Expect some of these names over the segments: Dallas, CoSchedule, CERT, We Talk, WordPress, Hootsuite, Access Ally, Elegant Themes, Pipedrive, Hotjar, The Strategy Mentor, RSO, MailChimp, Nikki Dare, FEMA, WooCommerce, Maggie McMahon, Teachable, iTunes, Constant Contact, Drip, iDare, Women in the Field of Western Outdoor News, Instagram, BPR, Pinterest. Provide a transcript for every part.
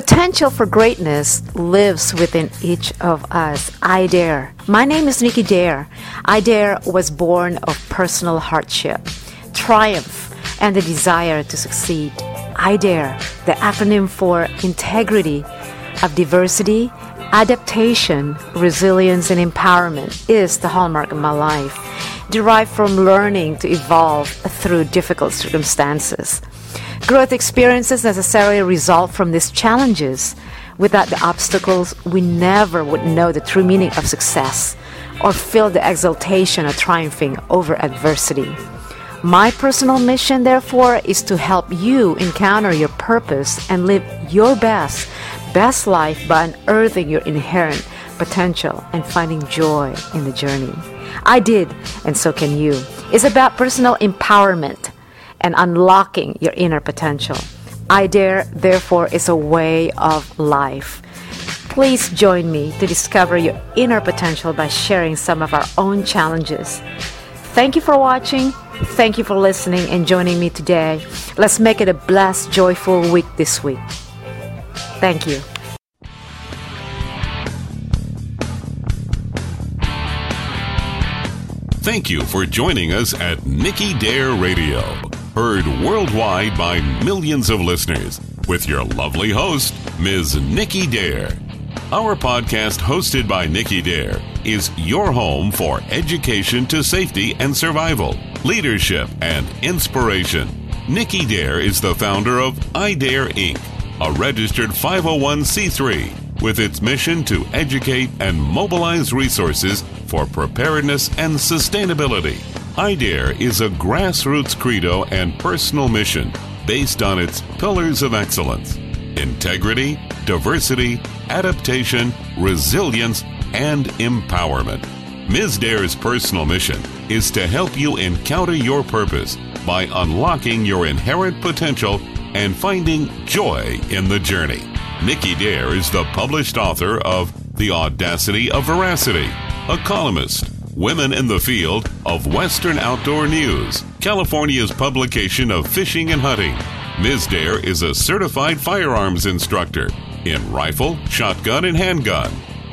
potential for greatness lives within each of us. iDare. My name is Nikki Dare. iDare was born of personal hardship, triumph, and the desire to succeed. iDare, the acronym for integrity of diversity, adaptation, resilience, and empowerment, is the hallmark of my life, derived from learning to evolve through difficult circumstances. Growth experiences necessarily result from these challenges. Without the obstacles, we never would know the true meaning of success or feel the exultation of triumphing over adversity. My personal mission, therefore, is to help you encounter your purpose and live your best life by unearthing your inherent potential and finding joy in the journey. I did, and so can you. It's about personal empowerment and unlocking your inner potential. iDare, therefore, is a way of life. Please join me to discover your inner potential by sharing some of our own challenges. Thank you for watching. Thank you for listening and joining me today. Let's make it a blessed, joyful week this week. Thank you. Thank you for joining us at Nikki Dare Radio, heard worldwide by millions of listeners, with your lovely host, Ms. Nikki Dare. Our podcast, hosted by Nikki Dare, is your home for education to safety and survival, leadership and inspiration. Nikki Dare is the founder of iDare Inc., a registered 501c3 with its mission to educate and mobilize resources for preparedness and sustainability. iDare is a grassroots credo and personal mission based on its pillars of excellence: integrity, diversity, adaptation, resilience, and empowerment. Ms. Dare's personal mission is to help you encounter your purpose by unlocking your inherent potential and finding joy in the journey. Nikki Dare is the published author of The Audacity of Veracity, a columnist, Women in the Field of Western Outdoor News, California's publication of fishing and hunting. Ms. Dare is a certified firearms instructor in rifle, shotgun, and handgun,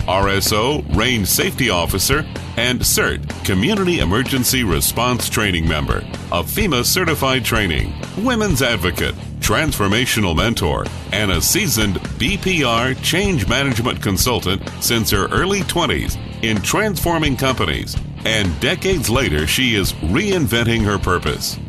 RSO, range safety officer, and CERT, Community Emergency Response Training member, a FEMA certified training, women's advocate, transformational mentor, and a seasoned BPR change management consultant since her early 20s in transforming companies. And decades later, she is reinventing her purpose.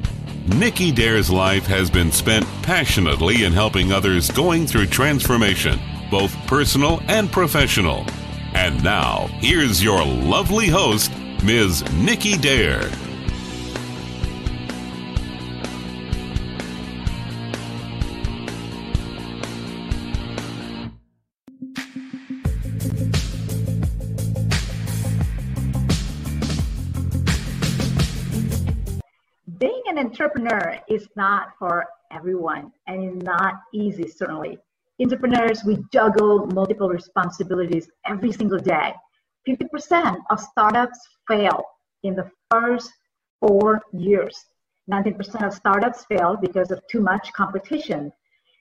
Nikki Dare's life has been spent passionately in helping others going through transformation, both personal and professional. And now, here's your lovely host, Ms. Nikki Dare. Being an entrepreneur is not for everyone and not easy, certainly. Entrepreneurs, we juggle multiple responsibilities every single day. 50% of startups fail in the first 4 years. 19% of startups fail because of too much competition.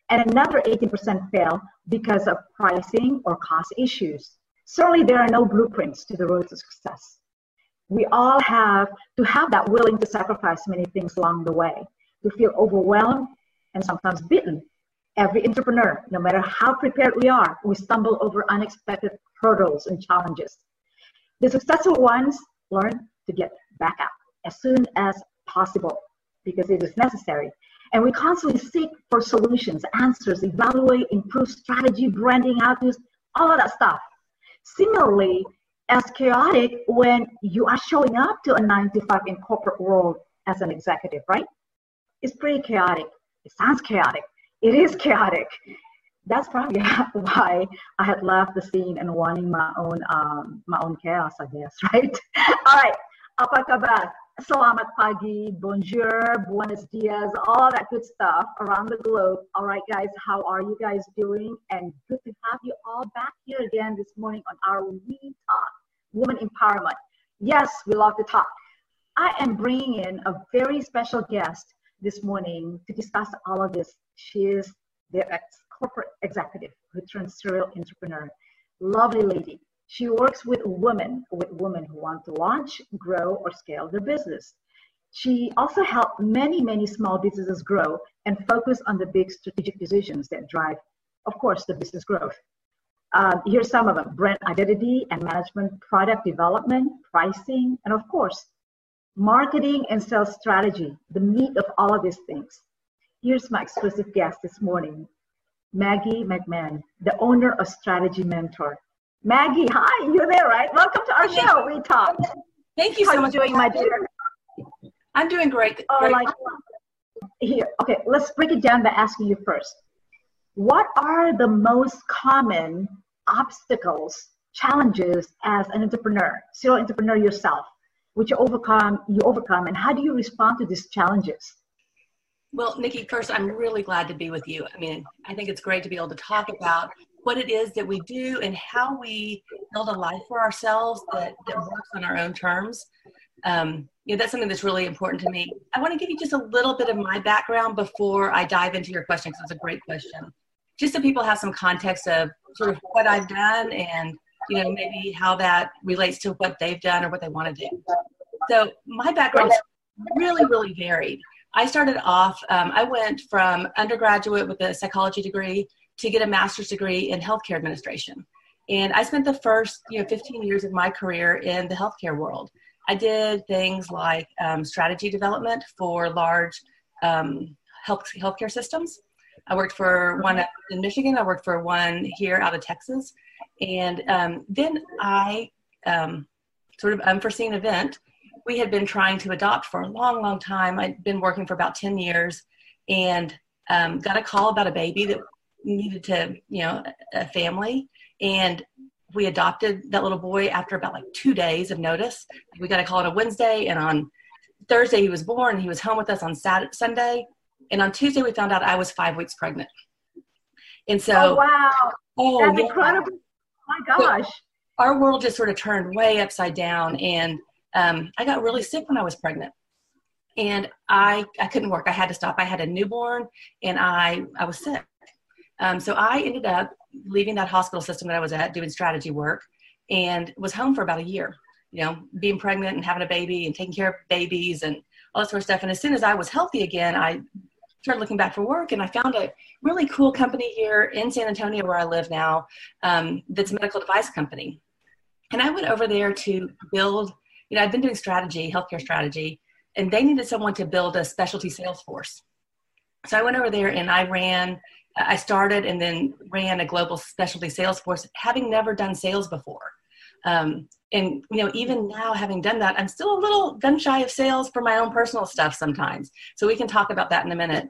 And another 18% fail because of pricing or cost issues. Certainly, there are no blueprints to the road to success. We all have to have that willing to sacrifice many things along the way, to feel overwhelmed and sometimes beaten. Every entrepreneur, no matter how prepared we are, we stumble over unexpected hurdles and challenges. The successful ones learn to get back up as soon as possible because it is necessary. And we constantly seek for solutions, answers, evaluate, improve strategy, branding, how-tos, all of that stuff. Similarly, as chaotic when you are showing up to a 9-to-5 in corporate world as an executive, right? It's pretty chaotic. It sounds chaotic. It is chaotic. That's probably why I had left the scene and wanting my own chaos, I guess, right? All right. Apa kabar? Selamat pagi, bonjour, buenos dias, all that good stuff around the globe. All right, guys, how are you guys doing? And good to have you all back here again this morning on our We Talk, Woman Empowerment. Yes, we love to talk. I am bringing in a very special guest this morning to discuss all of this. She is the corporate executive who turned serial entrepreneur. Lovely lady. She works with women who want to launch, grow, or scale their business. She also helped many, many small businesses grow and focus on the big strategic decisions that drive, of course, the business growth. Here's some of them: brand identity and management, product development, pricing, and of course, marketing and sales strategy, the meat of all of these things. Here's my exclusive guest this morning, Maggie McMahon, the owner of Strategy Mentor. Maggie, hi, you're there, right? Welcome to our show, We Talk. Thank you so much. How are you doing, my dear? I'm doing great. Here, okay, let's break it down by asking you first. What are the most common obstacles, challenges as an entrepreneur, serial entrepreneur yourself, which you overcome, and how do you respond to these challenges? Well, Nikki, first, I'm really glad to be with you. I mean, I think it's great to be able to talk about what it is that we do and how we build a life for ourselves that works on our own terms. You know, that's something that's really important to me. I want to give you just a little bit of my background before I dive into your question, because it's a great question. Just so people have some context of sort of what I've done and, you know, maybe how that relates to what they've done or what they want to do. So my background is really, really varied. I started off, I went from undergraduate with a psychology degree to get a master's degree in healthcare administration. And I spent the first 15 years of my career in the healthcare world. I did things like strategy development for large healthcare systems. I worked for one in Michigan. I worked for one here out of Texas. And then I, sort of unforeseen event, we had been trying to adopt for a long, long time. I'd been working for about 10 years and got a call about a baby that needed to, a family. And we adopted that little boy after about 2 days of notice. We got a call on a Wednesday, and on Thursday he was born. He was home with us on Sunday. And on Tuesday we found out I was 5 weeks pregnant. And so, oh, wow. Oh, that's incredible. My gosh. So our world just sort of turned way upside down. And I got really sick when I was pregnant, and I couldn't work. I had to stop. I had a newborn, and I was sick. So I ended up leaving that hospital system that I was at, doing strategy work, and was home for about a year, being pregnant and having a baby and taking care of babies and all that sort of stuff. And as soon as I was healthy again, I started looking back for work, and I found a really cool company here in San Antonio where I live now, that's a medical device company. And I went over there to build, I'd been doing strategy, healthcare strategy, and they needed someone to build a specialty sales force. So I went over there and I started and then ran a global specialty sales force, having never done sales before. And, even now having done that, I'm still a little gun shy of sales for my own personal stuff sometimes. So we can talk about that in a minute.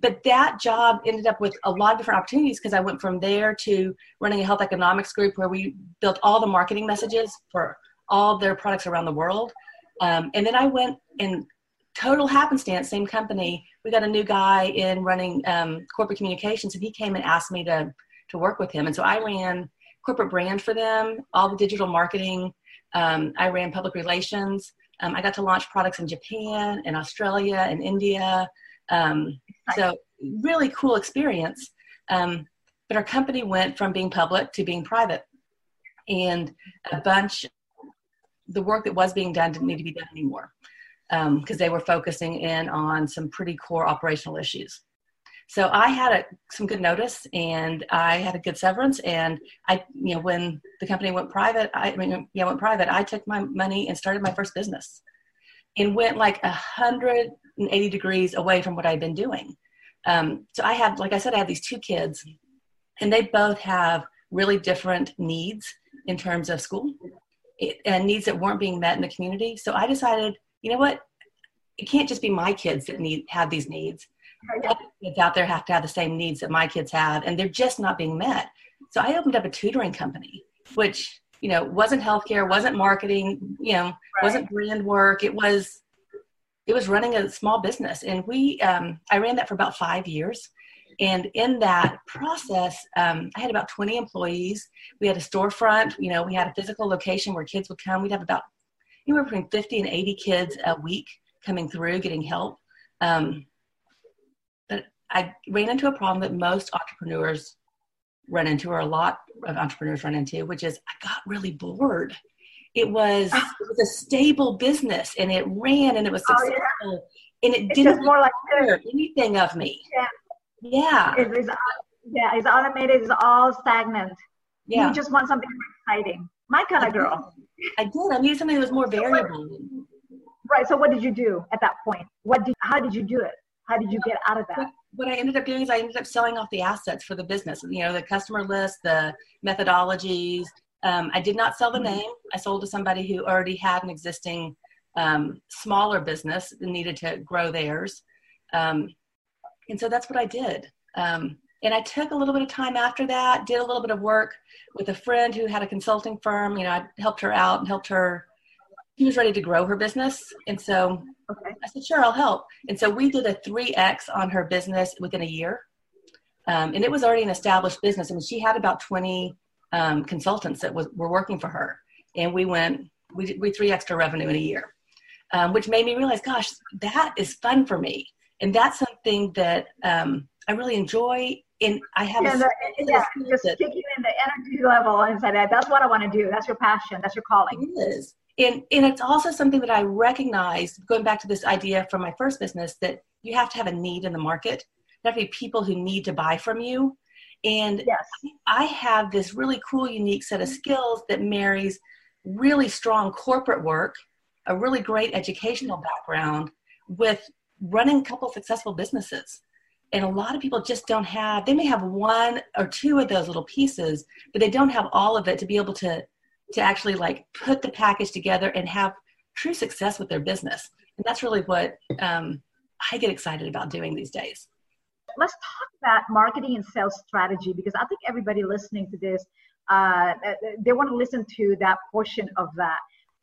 But that job ended up with a lot of different opportunities, because I went from there to running a health economics group where we built all the marketing messages for all their products around the world. And then I went and total happenstance, same company, we got a new guy in running corporate communications, and he came and asked me to work with him. And so I ran corporate brand for them, all the digital marketing. I ran public relations. I got to launch products in Japan and Australia and India. So really cool experience. But our company went from being public to being private, and the work that was being done didn't need to be done anymore, because they were focusing in on some pretty core operational issues. So I had some good notice, and I had a good severance. And I, when the company went private, I took my money and started my first business, and went 180 degrees away from what I'd been doing. So I had, like I said, I had these two kids, and they both have really different needs in terms of school, and needs that weren't being met in the community. So I decided, it can't just be my kids that have these needs. Other kids out there have to have the same needs that my kids have, and they're just not being met. So I opened up a tutoring company, which, wasn't healthcare, wasn't marketing, wasn't brand work. It was running a small business. And I ran that for about 5 years. And in that process, I had about 20 employees. We had a storefront, we had a physical location where kids would come. We'd have about anywhere between 50 and 80 kids a week coming through, getting help. But I ran into a problem that most entrepreneurs run into, or a lot of entrepreneurs run into, which is I got really bored. It was a stable business, and it ran, and it was successful, and it didn't require anything of me. Yeah. It's automated. It's all stagnant. Yeah. You just want something more exciting. My kind of girl. I did. I needed something that was more variable. Right. So what did you do at that point? How did you do it? How did you get out of that? What I ended up doing is I ended up selling off the assets for the business. You know, the customer list, the methodologies. I did not sell the name. I sold to somebody who already had an existing smaller business and needed to grow theirs. And so that's what I did. And I took a little bit of time after that, did a little bit of work with a friend who had a consulting firm. You know, I helped her out and helped her. She was ready to grow her business. And so I said, sure, I'll help. And so we did a 3X on her business within a year. And it was already an established business. I mean, she had about 20 consultants that were working for her. And we 3X'd her revenue in a year, which made me realize, gosh, that is fun for me. And that's something that I really enjoy. And I have just kicking in the energy level and say that that's what I want to do. That's your passion. That's your calling. It is. And it's also something that I recognized, going back to this idea from my first business, that you have to have a need in the market. There have to be people who need to buy from you. And yes. I have this really cool, unique set of skills that marries really strong corporate work, a really great educational background, with running a couple of successful businesses. And a lot of people just don't have, they may have one or two of those little pieces, but they don't have all of it to be able to actually like put the package together and have true success with their business. And that's really what I get excited about doing these days. Let's talk about marketing and sales strategy, because I think everybody listening to this, they want to listen to that portion of that.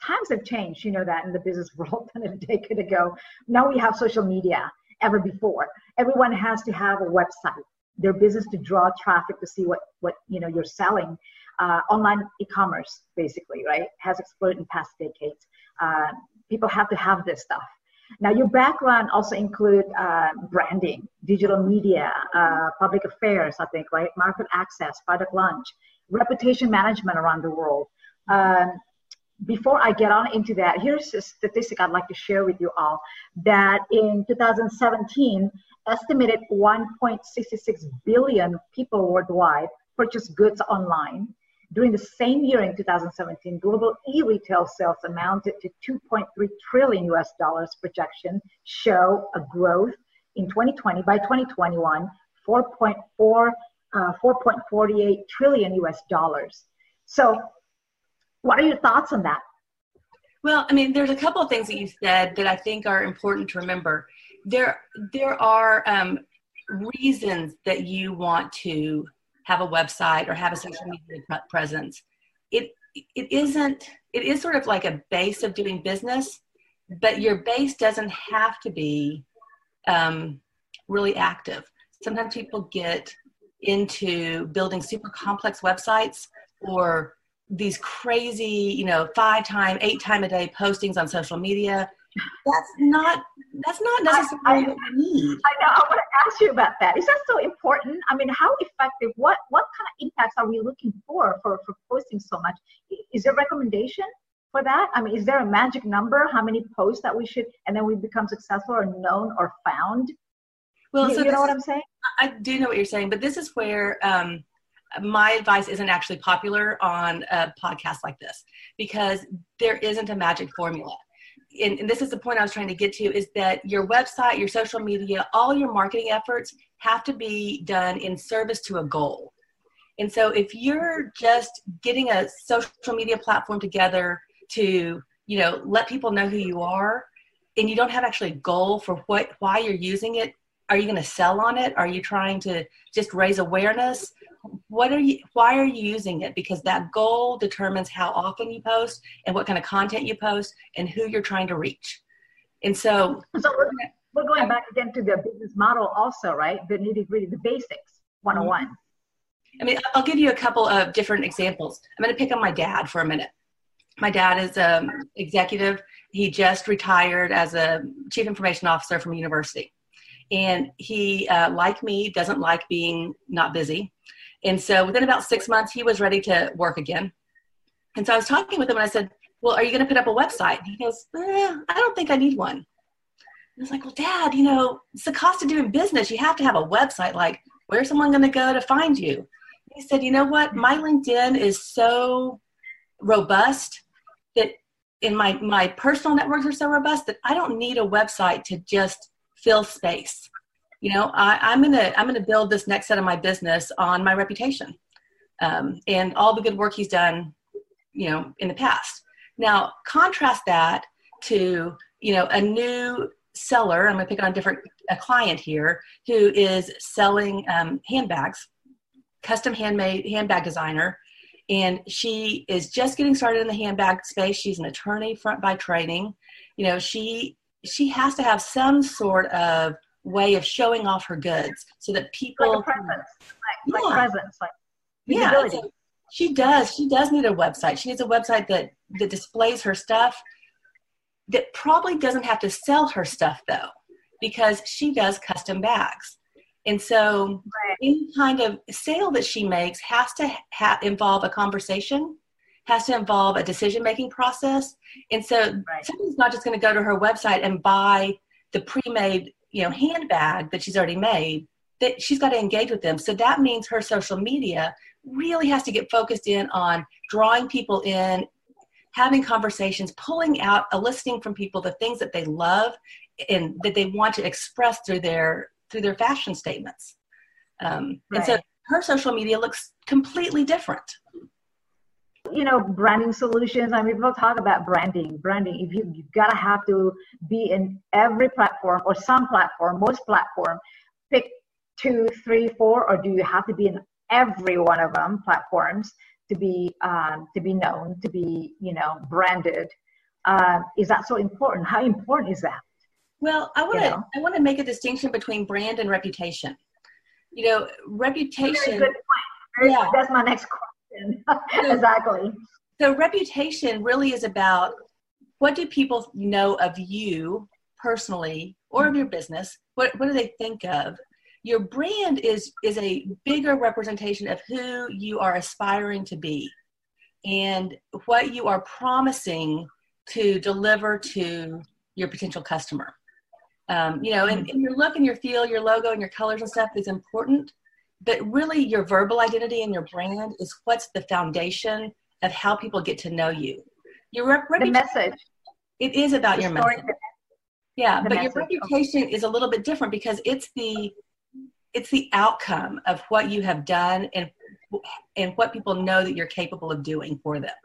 Times have changed, you know that, in the business world than a decade ago. Now we have social media ever before. Everyone has to have a website, their business, to draw traffic to see what you know, you're selling. Online e-commerce, basically, right, has exploded in past decades. People have to have this stuff. Now, your background also include branding, digital media, public affairs, I think, right, market access, product launch, reputation management around the world. Before I get on into that, here's a statistic I'd like to share with you all, that in 2017, estimated 1.66 billion people worldwide purchased goods online. During the same year in 2017, global e-retail sales amounted to $2.3 trillion projection, show a growth in 2020, by 2021, $4.48 trillion. So what are your thoughts on that? Well, I mean, there's a couple of things that you said that I think are important to remember. There are reasons that you want to have a website or have a social media presence. It is sort of like a base of doing business, but your base doesn't have to be really active. Sometimes people get into building super complex websites or these crazy, you know, 5-time, 8-time a day postings on social media. That's not necessarily what you need. I know. I want to ask you about that. Is that so important? I mean, how effective? What kind of impacts are we looking for posting so much? Is there a recommendation for that? I mean, is there a magic number? How many posts that we should, and then we become successful or known or found? Well, you know what I'm saying? I do know what you're saying, but this is where my advice isn't actually popular on a podcast like this, because there isn't a magic formula. And this is the point I was trying to get to, is that your website, your social media, all your marketing efforts have to be done in service to a goal. And so if you're just getting a social media platform together to, you know, let people know who you are, and you don't have actually a goal for why you're using it, are you going to sell on it? Are you trying to just raise awareness? Why are you using it? Because that goal determines how often you post and what kind of content you post and who you're trying to reach. And so we're going back again to the business model also, right? The nitty-gritty, the basics, 101. I mean, I'll give you a couple of different examples. I'm going to pick on my dad for a minute. My dad is an executive. He just retired as a chief information officer from university. And he, like me, doesn't like being not busy. And so within about 6 months, he was ready to work again. And so I was talking with him and I said, well, are you going to put up a website? And he goes, I don't think I need one. And I was like, well, Dad, you know, it's the cost of doing business. You have to have a website. Like, where's someone going to go to find you? And he said, you know what? My LinkedIn is so robust that in my personal networks are so robust that I don't need a website to just fill space. You know, I'm gonna build this next set of my business on my reputation and all the good work he's done, you know, in the past. Now contrast that to, you know, a new seller. I'm gonna pick on a client here who is selling handbags, custom handmade handbag designer, and she is just getting started in the handbag space. She's an attorney by training. You know, she has to have some sort of way of showing off her goods so that people like a presence, like visibility. Yeah, so she does need a website. She needs a website that displays her stuff, that probably doesn't have to sell her stuff though, because she does custom bags. And so any kind of sale that she makes has to involve a conversation, has to involve a decision-making process. And so somebody's not just going to go to her website and buy the pre-made, you know, handbag that she's already made, that she's got to engage with them. So that means her social media really has to get focused in on drawing people in, having conversations, pulling out, eliciting from people the things that they love and that they want to express through their fashion statements. And so her social media looks completely different. You know, branding solutions. I mean, people talk about branding. If you gotta have to be in every platform or some platform, most platform, pick 2, 3, 4, or do you have to be in every one of them platforms to be known, to be, you know, branded? Is that so important? How important is that? Well, I want to make a distinction between brand and reputation. You know, reputation. Very good point. Yeah. That's my next question. Exactly. So reputation really is about what do people know of you personally or of your business? What do they think of? Your brand is a bigger representation of who you are aspiring to be and what you are promising to deliver to your potential customer. You know, and your look and your feel, your logo and your colors and stuff is important. But really your verbal identity and your brand is what's the foundation of how people get to know you. Your reputation, the message. It is about your message. Yeah, but your reputation is a little bit different because it's the outcome of what you have done and what people know that you're capable of doing for them.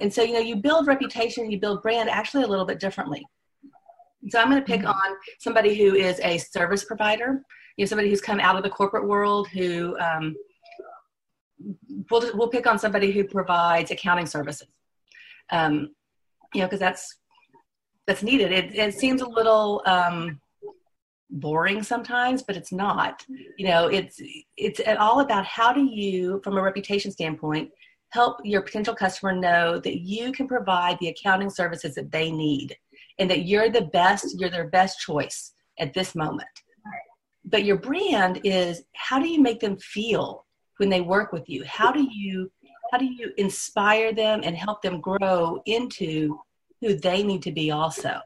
And so, you know, you build reputation, you build brand actually a little bit differently. So I'm going to pick on somebody who is a service provider, you know, somebody who's come out of the corporate world who, we'll pick on somebody who provides accounting services, you know, because that's needed. It seems a little boring sometimes, but it's not. You know, it's all about how do you, from a reputation standpoint, help your potential customer know that you can provide the accounting services that they need and that you're their best choice at this moment. But your brand is, how do you make them feel when they work with you? How do you inspire them and help them grow into who they need to be also?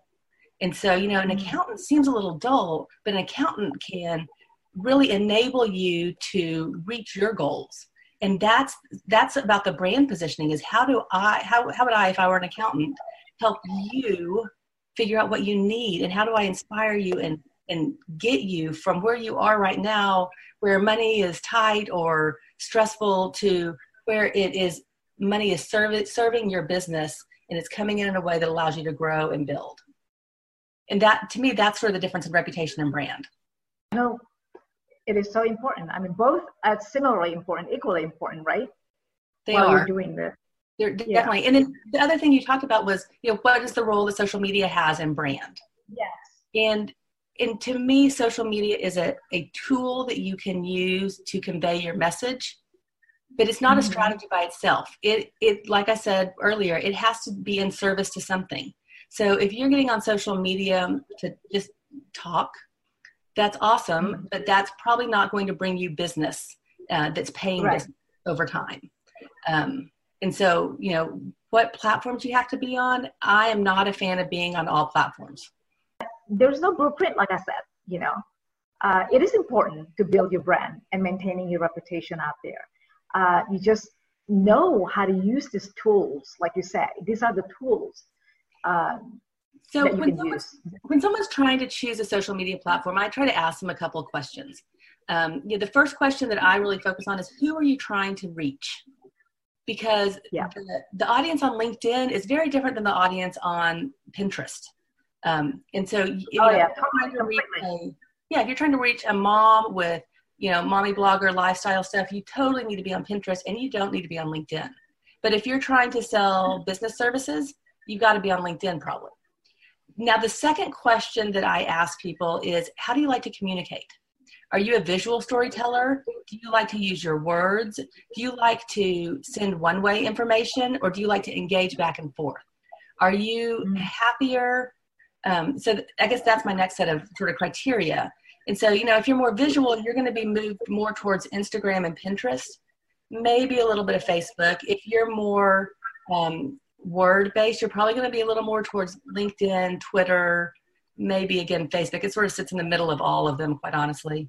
And so, you know, an accountant seems a little dull, but an accountant can really enable you to reach your goals. And that's about the brand positioning is how would I, if I were an accountant, help you figure out what you need and how do I inspire you and get you from where you are right now, where money is tight or stressful, to where it is money is serving your business and it's coming in a way that allows you to grow and build. And that, to me, that's where the difference in reputation and brand. No, it is so important. I mean, both are similarly important, equally important, right? They are. While you're doing this. They're definitely. And then the other thing you talked about was, you know, what is the role that social media has in brand? Yes. And to me, social media is a tool that you can use to convey your message, but it's not a strategy by itself. It, like I said earlier, it has to be in service to something. So if you're getting on social media to just talk, that's awesome, but that's probably not going to bring you business that's paying business over time. And so, you know, what platforms you have to be on, I am not a fan of being on all platforms. There's no blueprint, like I said, you know. It is important to build your brand and maintaining your reputation out there. You just know how to use these tools. Like you said, these are the tools so that you can use. When someone's trying to choose a social media platform, I try to ask them a couple of questions. You know, the first question that I really focus on is, who are you trying to reach? Because the audience on LinkedIn is very different than the audience on Pinterest. And so if you're trying to reach a mom with, you know, mommy blogger lifestyle stuff, you totally need to be on Pinterest and you don't need to be on LinkedIn. But if you're trying to sell business services, you've got to be on LinkedIn probably. Now, the second question that I ask people is, how do you like to communicate? Are you a visual storyteller? Do you like to use your words? Do you like to send one-way information, or do you like to engage back and forth? Are you happier? So I guess that's my next set of sort of criteria. And so, you know, if you're more visual, you're going to be moved more towards Instagram and Pinterest, maybe a little bit of Facebook. If you're more word-based, you're probably going to be a little more towards LinkedIn, Twitter, maybe again, Facebook. It sort of sits in the middle of all of them, quite honestly.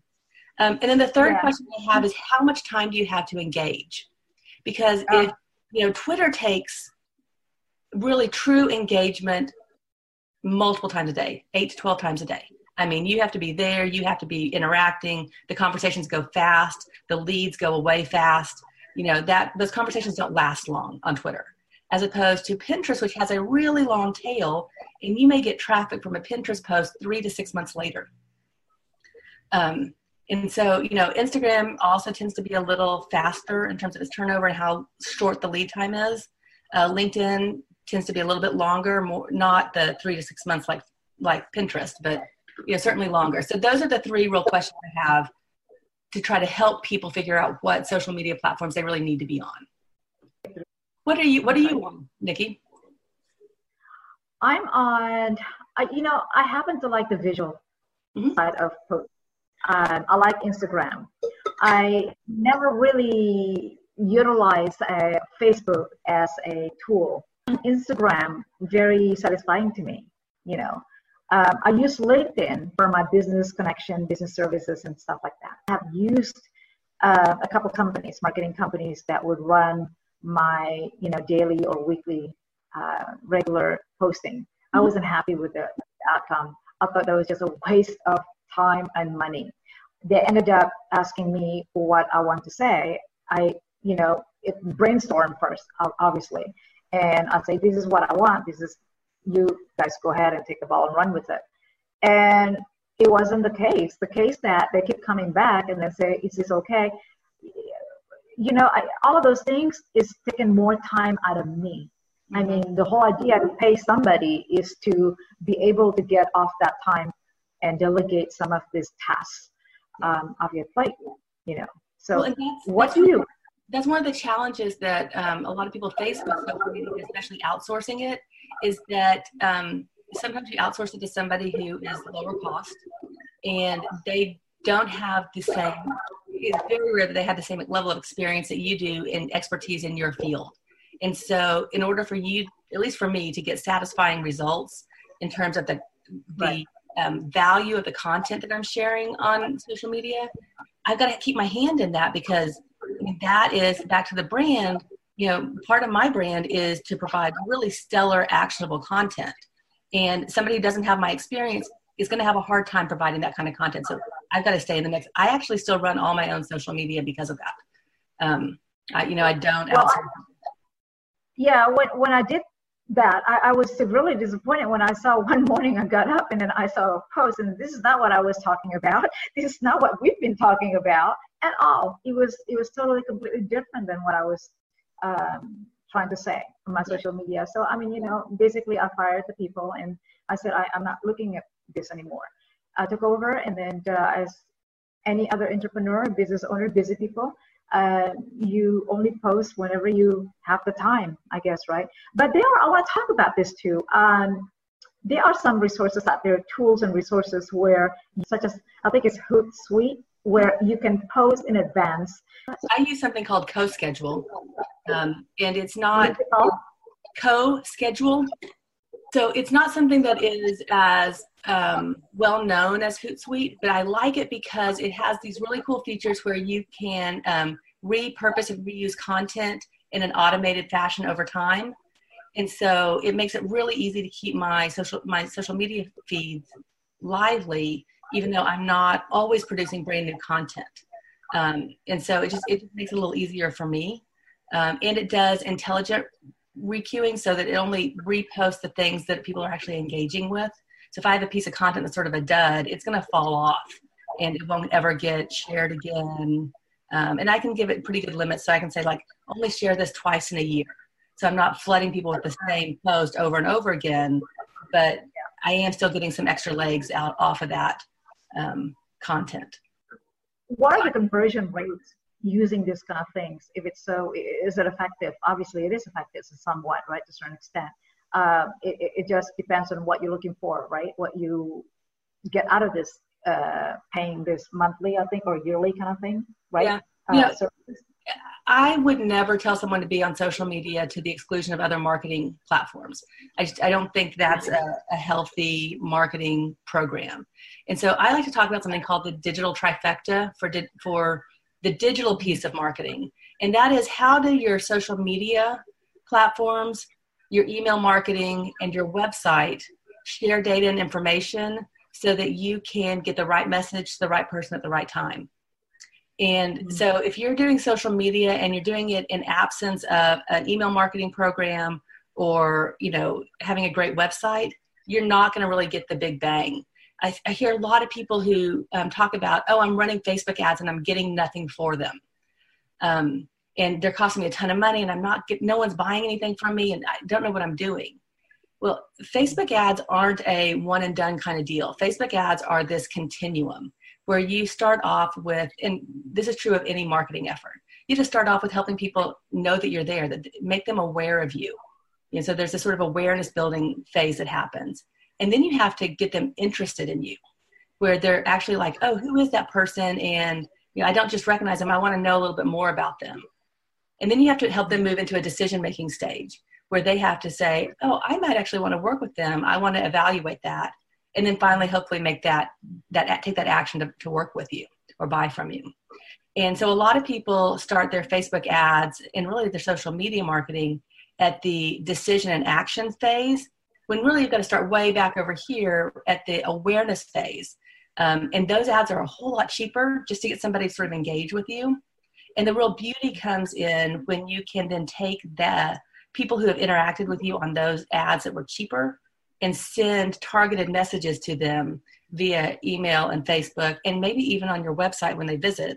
And then the third question I have is, how much time do you have to engage? Because if, you know, Twitter takes really true engagement multiple times a day, 8 to 12 times a day. I mean, you have to be there, you have to be interacting, the conversations go fast, the leads go away fast, you know, that those conversations don't last long on Twitter, as opposed to Pinterest, which has a really long tail, and you may get traffic from a Pinterest post 3 to 6 months later. And so, you know, Instagram also tends to be a little faster in terms of its turnover and how short the lead time is. LinkedIn tends to be a little bit longer, more, not the 3 to 6 months like Pinterest, but you know, certainly longer. So those are the three real questions I have to try to help people figure out what social media platforms they really need to be on. What are you on, Nikki? I'm on, you know, I happen to like the visual side of posts. I like Instagram. I never really utilized Facebook as a tool. Instagram, very satisfying to me, you know. I use LinkedIn for my business connection, business services, and stuff like that. I have used a couple companies, marketing companies that would run my, you know, daily or weekly regular posting. I wasn't happy with the outcome. I thought that was just a waste of time and money. They ended up asking me what I want to say. I, you know, brainstorm first, obviously. And I'd say, this is what I want. This is, you guys go ahead and take the ball and run with it. And it wasn't the case. The case that they keep coming back and they say, is this okay? You know, all of those things is taking more time out of me. I mean, the whole idea to pay somebody is to be able to get off that time and delegate some of these tasks off your plate, you know. So that's one of the challenges that a lot of people face with social media, especially outsourcing it, is that sometimes you outsource it to somebody who is lower cost, and they don't have the same, it's very rare that they have the same level of experience that you do in expertise in your field. And so in order for you, at least for me, to get satisfying results in terms of the value of the content that I'm sharing on social media, I've got to keep my hand in that, because that is back to the brand. You know, part of my brand is to provide really stellar, actionable content. And somebody who doesn't have my experience is going to have a hard time providing that kind of content. So I've got to stay in the mix. I actually still run all my own social media because of that. I don't. Well, when I did that, I was really disappointed when I saw one morning I got up and then I saw a post, and this is not what I was talking about. This is not what we've been talking about at all. It was totally, completely different than what I was trying to say on my social media. So, I mean, you know, basically I fired the people and I said, I'm not looking at this anymore. I took over, and then as any other entrepreneur, business owner, busy people, you only post whenever you have the time, I guess, right? But I want to talk about this too. there are some resources out there, tools and resources where, such as, I think it's Hootsuite, where you can post in advance. I use something called CoSchedule, and it's not CoSchedule. So it's not something that is as well known as Hootsuite, but I like it because it has these really cool features where you can repurpose and reuse content in an automated fashion over time. And so it makes it really easy to keep my social media feeds lively, even though I'm not always producing brand new content. And so it just makes it a little easier for me. And it does intelligent requeuing so that it only reposts the things that people are actually engaging with. So if I have a piece of content that's sort of a dud, it's going to fall off and it won't ever get shared again. And I can give it pretty good limits. So I can say, like, only share this twice in a year. So I'm not flooding people with the same post over and over again, but I am still getting some extra legs out off of that content. What are the conversion rates using these kind of things? If it's so, is it effective? Obviously, it is effective somewhat, right, to a certain extent. It just depends on what you're looking for, right? What you get out of this, paying this monthly, I think, or yearly kind of thing, right? Yeah. So I would never tell someone to be on social media to the exclusion of other marketing platforms. I don't think that's a healthy marketing program. And so I like to talk about something called the digital trifecta for the digital piece of marketing. And that is, how do your social media platforms, your email marketing, and your website share data and information so that you can get the right message to the right person at the right time? And so if you're doing social media and you're doing it in absence of an email marketing program or, you know, having a great website, you're not going to really get the big bang. I hear a lot of people who talk about, oh, I'm running Facebook ads and I'm getting nothing for them. And they're costing me a ton of money and no one's buying anything from me and I don't know what I'm doing. Well, Facebook ads aren't a one and done kind of deal. Facebook ads are this continuum, where you start off with, and this is true of any marketing effort, you just start off with helping people know that you're there, that make them aware of you. And so there's this sort of awareness building phase that happens. And then you have to get them interested in you, where they're actually like, oh, who is that person? And, you know, I don't just recognize them, I want to know a little bit more about them. And then you have to help them move into a decision-making stage, where they have to say, oh, I might actually want to work with them. I want to evaluate that. And then finally, hopefully make take that action to work with you or buy from you. And so a lot of people start their Facebook ads and really their social media marketing at the decision and action phase, when really you've got to start way back over here at the awareness phase. And those ads are a whole lot cheaper just to get somebody to sort of engage with you. And the real beauty comes in when you can then take the people who have interacted with you on those ads that were cheaper and send targeted messages to them via email and Facebook, and maybe even on your website when they visit,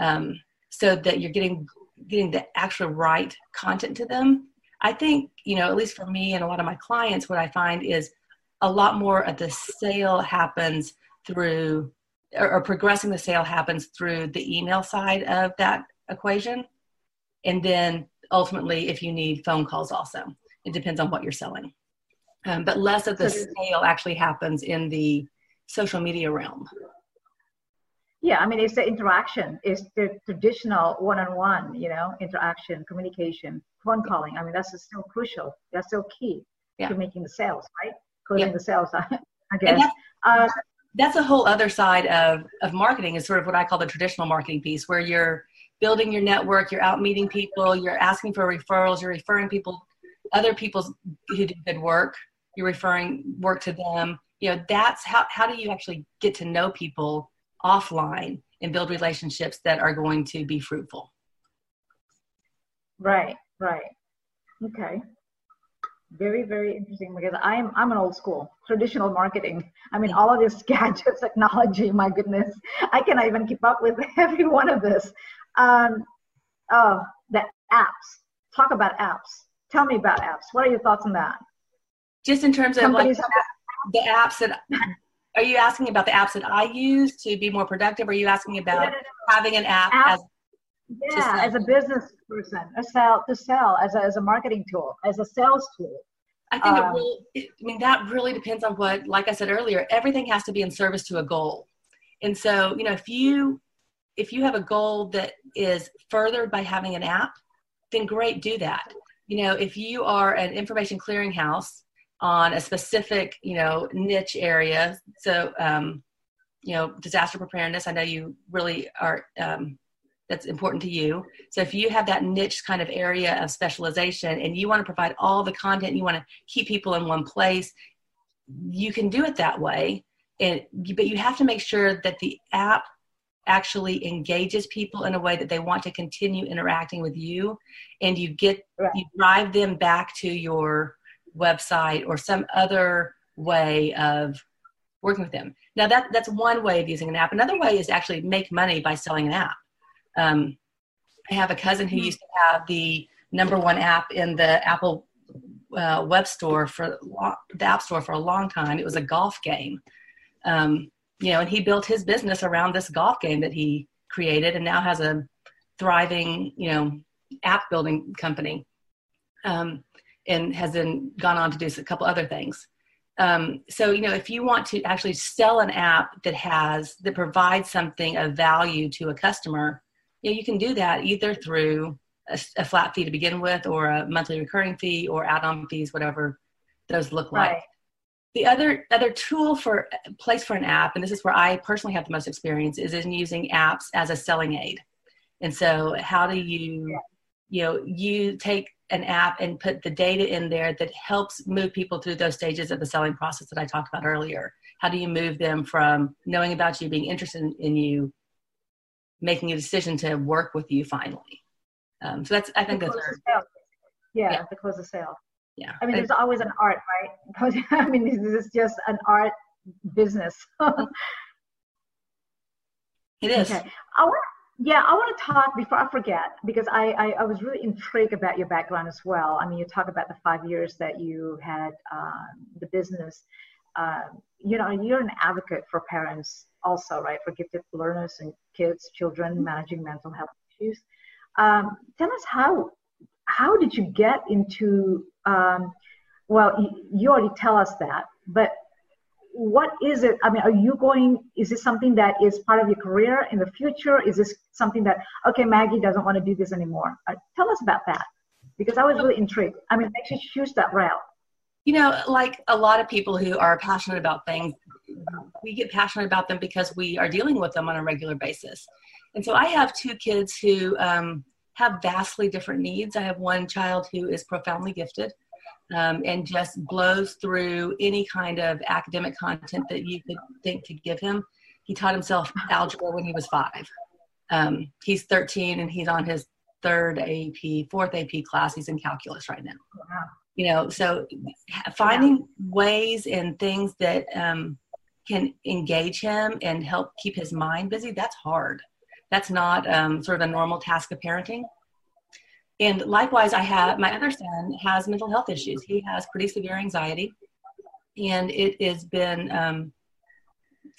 so that you're getting the actual right content to them. I think, you know, at least for me and a lot of my clients, what I find is a lot more of the sale happens through, or progressing the sale happens through the email side of that equation. And then ultimately, if you need phone calls also, it depends on what you're selling. But less of the sale actually happens in the social media realm. Yeah, I mean, it's the interaction. It's the traditional one-on-one, you know, interaction, communication, phone calling. I mean, that's still crucial. That's still key to making the sales, right? Closing the sales, I guess. And that's a whole other side of marketing, is sort of what I call the traditional marketing piece, where you're building your network, you're out meeting people, you're asking for referrals, you're referring people, other people who do good work, you're referring work to them. You know, that's how do you actually get to know people offline and build relationships that are going to be fruitful. Right. Okay. Very, very interesting, because I'm an old school, traditional marketing. I mean, all of this gadgets, technology, my goodness, I cannot even keep up with every one of this. The apps, talk about apps. Tell me about apps. What are your thoughts on that? Just in terms of like the apps that, are you asking about the apps that I use to be more productive? Are you asking about having an app as a business person, to sell, as a marketing tool, as a sales tool? I think that really depends on what, like I said earlier, everything has to be in service to a goal. And so, you know, if you have a goal that is furthered by having an app, then great, do that. You know, if you are an information clearinghouse on a specific, you know, niche area, so, you know, disaster preparedness, I know you really are, that's important to you. So if you have that niche kind of area of specialization and you want to provide all the content, you want to keep people in one place, you can do it that way. And, but you have to make sure that the app actually engages people in a way that they want to continue interacting with you, and you get, you drive them back to your website or some other way of working with them. Now that's one way of using an app. Another way is actually make money by selling an app. I have a cousin who used to have the #1 app in the Apple web store for the App Store for a long time. It was a golf game, you know, and he built his business around this golf game that he created, and now has a thriving, you know, app building company, and has then gone on to do a couple other things. So, you know, if you want to actually sell an app that has, that provides something of value to a customer, you know, you can do that either through a flat fee to begin with, or a monthly recurring fee, or add-on fees, whatever those look like. Right. The other tool for place for an app, and this is where I personally have the most experience, is in using apps as a selling aid. And so how do you, you know, you take an app and put the data in there that helps move people through those stages of the selling process that I talked about earlier. How do you move them from knowing about you, being interested in you, making a decision to work with you finally? So that's, I think that's sale. Yeah, the close of sale. Yeah. I mean, there's always an art, right? I mean, this is just an art business. It is. Okay. I want to talk, before I forget, because I was really intrigued about your background as well. I mean, you talk about the 5 years that you had the business. You know, you're an advocate for parents also, right? For gifted learners and kids, children, managing mental health issues. Tell us how did you get into, well, you already tell us that, but what is it? I mean, is this something that is part of your career in the future? Is this something that, okay, Maggie doesn't want to do this anymore? Tell us about that, because I was really intrigued. I mean, I should choose that route. You know, like a lot of people who are passionate about things, we get passionate about them because we are dealing with them on a regular basis. And so I have two kids who have vastly different needs. I have one child who is profoundly gifted. And just blows through any kind of academic content that you could think to give him. He taught himself algebra when he was 5. He's 13 and he's on his fourth AP class. He's in calculus right now. Wow. You know, so finding ways and things that can engage him and help keep his mind busy, that's hard. That's not sort of a normal task of parenting. And likewise, my other son has mental health issues. He has pretty severe anxiety, and it has been,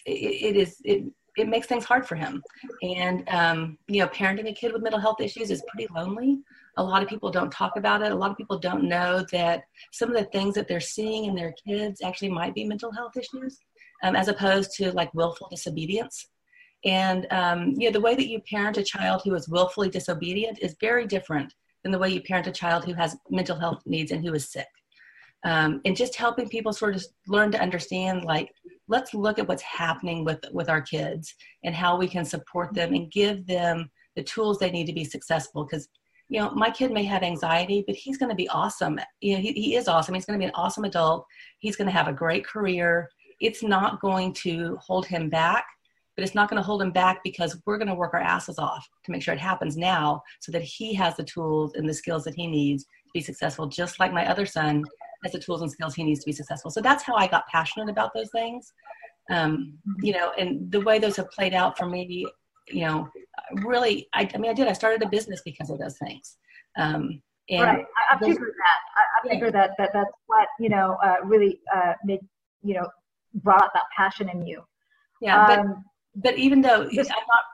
it makes things hard for him. And, you know, parenting a kid with mental health issues is pretty lonely. A lot of people don't talk about it. A lot of people don't know that some of the things that they're seeing in their kids actually might be mental health issues, as opposed to like willful disobedience. And, you know, the way that you parent a child who is willfully disobedient is very different than the way you parent a child who has mental health needs and who is sick. And just helping people sort of learn to understand, like, let's look at what's happening with our kids and how we can support them and give them the tools they need to be successful. Because, you know, my kid may have anxiety, but he's going to be awesome. You know, he is awesome. He's going to be an awesome adult. He's going to have a great career. It's not going to hold him back. But it's not going to hold him back because we're going to work our asses off to make sure it happens now so that he has the tools and the skills that he needs to be successful, just like my other son has the tools and skills he needs to be successful. So that's how I got passionate about those things. You know, and the way those have played out for me, you know, really, I started a business because of those things. And right. I figured that. I figured that that's what, you know, really made, you know, brought up that passion in you. Yeah. But even though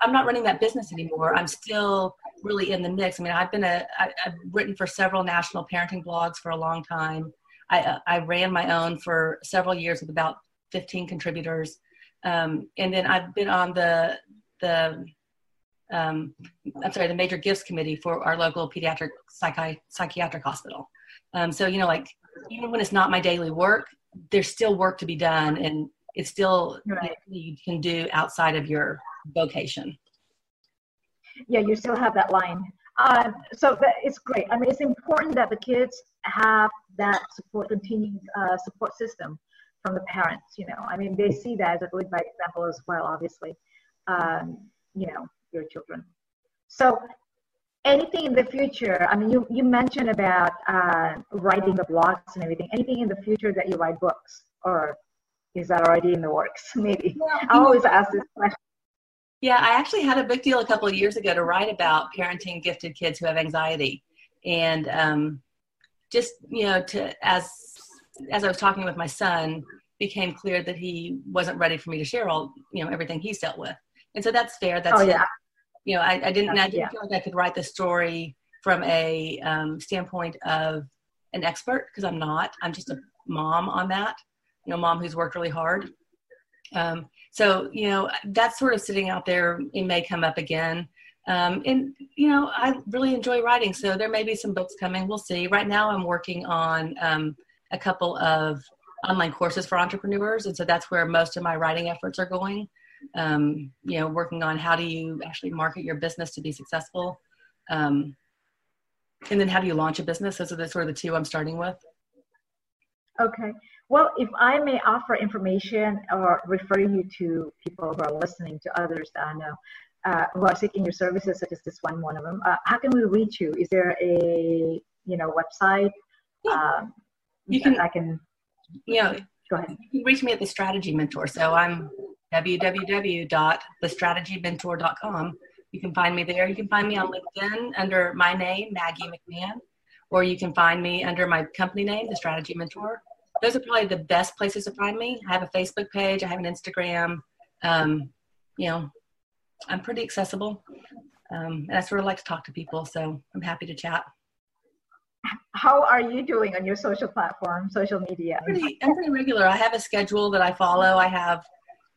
I'm not running that business anymore, I'm still really in the mix. I mean, I've written for several national parenting blogs for a long time. I ran my own for several years with about 15 contributors. And then I've been on the major gifts committee for our local pediatric psychiatric hospital. So, you know, like even when it's not my daily work, there's still work to be done, and it's still you can do outside of your vocation. Yeah, you still have that line. So it's great. I mean, it's important that the kids have that support, continued support system from the parents, you know. I mean, they see that as a lead by example as well, obviously, you know, your children. So anything in the future, I mean, you mentioned about writing the blogs and everything. Anything in the future that you write books, or is that already in the works, maybe? Well, I always ask this question. Yeah, I actually had a big deal a couple of years ago to write about parenting gifted kids who have anxiety. And just, you know, as I was talking with my son, became clear that he wasn't ready for me to share all, you know, everything he's dealt with. And so that's fair. That's you know, I didn't feel like I could write the story from a standpoint of an expert, because I'm not. I'm just a mom on that, you know, mom who's worked really hard. So, you know, that's sort of sitting out there. It may come up again. And, you know, I really enjoy writing. So there may be some books coming. We'll see. Right now I'm working on a couple of online courses for entrepreneurs. And so that's where most of my writing efforts are going. You know, working on how do you actually market your business to be successful, and then how do you launch a business. Those are the sort of the two I'm starting with. Okay. Well, if I may offer information or refer you to people who are listening, to others that I know who are seeking your services, such as this one of them, how can we reach you? Is there a, you know, website? Go ahead. You can reach me at The Strategy Mentor. So I'm www.thestrategymentor.com. You can find me there. You can find me on LinkedIn under my name, Maggie McMahon, or you can find me under my company name, The Strategy Mentor. Those are probably the best places to find me. I have a Facebook page. I have an Instagram. You know, I'm pretty accessible. And I sort of like to talk to people, so I'm happy to chat. How are you doing on your social platform, social media? I'm pretty regular. I have a schedule that I follow. I have,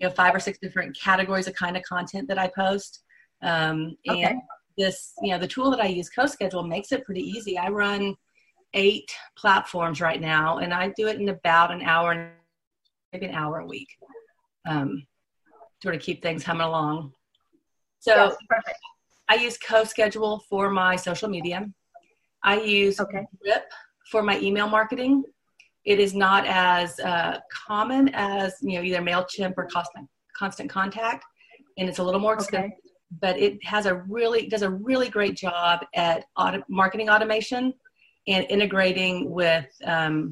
you know, 5 or 6 different categories of kind of content that I post. And this, you know, the tool that I use, CoSchedule, makes it pretty easy. I run 8 platforms right now, and I do it in about an hour, maybe an hour a week, sort of keep things humming along. So yes, perfect. I use CoSchedule for my social media. I use Drip for my email marketing. It is not as common as, you know, either MailChimp or Constant Contact, and it's a little more expensive, but it has does a really great job at marketing automation and integrating with a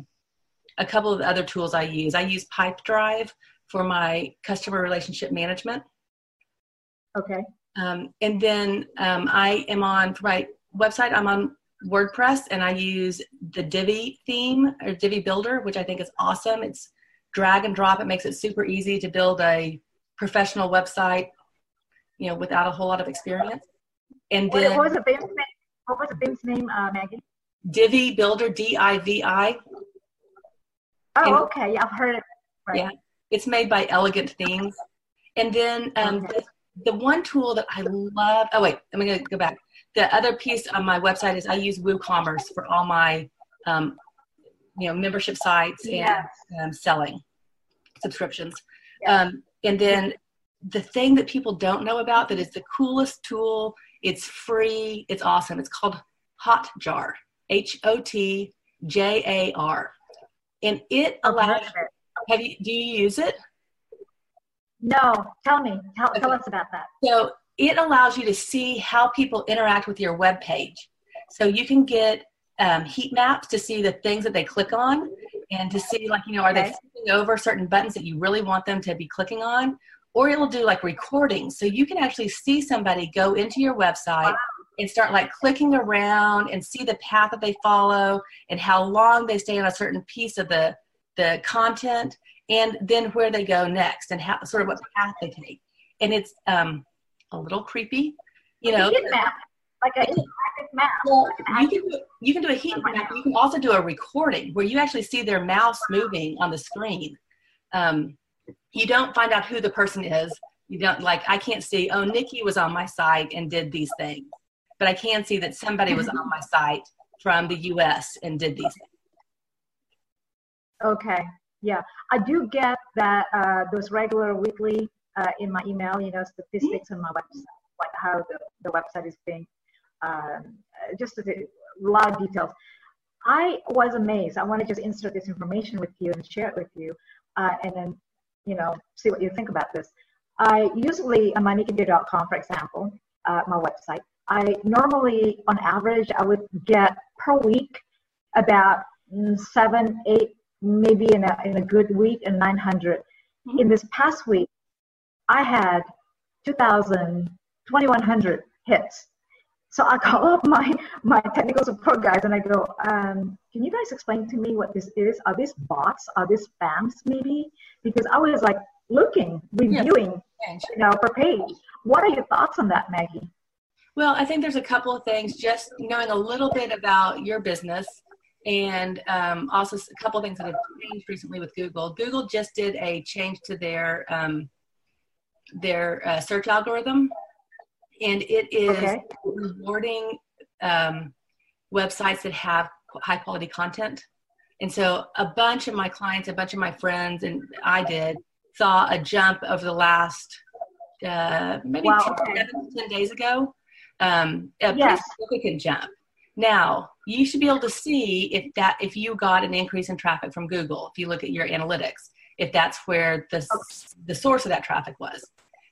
couple of the other tools I use. I use Pipedrive for my customer relationship management. Okay. And then I am on, for my website, I'm on WordPress, and I use the Divi theme or Divi builder, which I think is awesome. It's drag and drop. It makes it super easy to build a professional website, you know, without a whole lot of experience. And then what was the theme's name, Maggie? Divi builder, D-I-V-I. Oh, and, okay. Yeah, I've heard of it. Right. Yeah. It's made by Elegant Themes. And then the one tool that I love, I'm going to go back. The other piece on my website is I use WooCommerce for all my, you know, membership sites and selling subscriptions. Yeah. And then the thing that people don't know about that is the coolest tool, it's free, it's awesome. It's called Hotjar, H-O-T-J-A-R. And it allows, do you use it? No, tell me, tell us about that. So it allows you to see how people interact with your web page. So you can get heat maps to see the things that they click on, and to see, like, you know, are they flipping over certain buttons that you really want them to be clicking on, or it'll do like recordings. So you can actually see somebody go into your website and start like clicking around and see the path that they follow and how long they stay on a certain piece of the content, and then where they go next and how, sort of what path they take. And it's, a little creepy, you know, like a mouse. Well, you can do a heat map. You can also do a recording where you actually see their mouse moving on the screen. You don't find out who the person is. You don't, like, I can't see, oh, Nikki was on my site and did these things. But I can see that somebody was on my site from the U.S. and did these things. Okay. Yeah. I do get that, those regular weekly in my email, you know, statistics on my website, like how the website is being, just a lot of details. I was amazed. I want to just insert this information with you and share it with you, and then, you know, see what you think about this. I usually, on my nikkidare.com, for example, my website, I normally, on average, I would get per week about 7, 8, maybe in a good week, and 900. Mm-hmm. In this past week, I had 2,000, 2,100 hits. So I call up my technical support guys and I go, can you guys explain to me what this is? Are these bots? Are these spams maybe? Because I was like looking, reviewing, yes, you know, per page. What are your thoughts on that, Maggie? Well, I think there's a couple of things, just knowing a little bit about your business, and also a couple of things that have changed recently with Google. Google just did a change to their search algorithm, and it is rewarding websites that have high quality content. And so a bunch of my clients, a bunch of my friends, and I saw a jump over the last maybe 7 to 10 days ago, a significant jump. Now, you should be able to see if you got an increase in traffic from Google, if you look at your analytics, if that's where the source of that traffic was.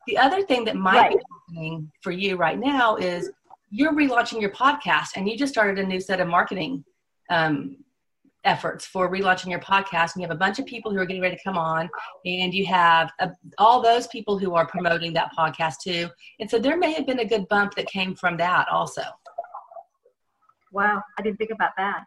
The other thing that might be happening for you right now is you're relaunching your podcast, and you just started a new set of marketing efforts for relaunching your podcast, and you have a bunch of people who are getting ready to come on, and you have all those people who are promoting that podcast too. And so there may have been a good bump that came from that also. Wow, I didn't think about that.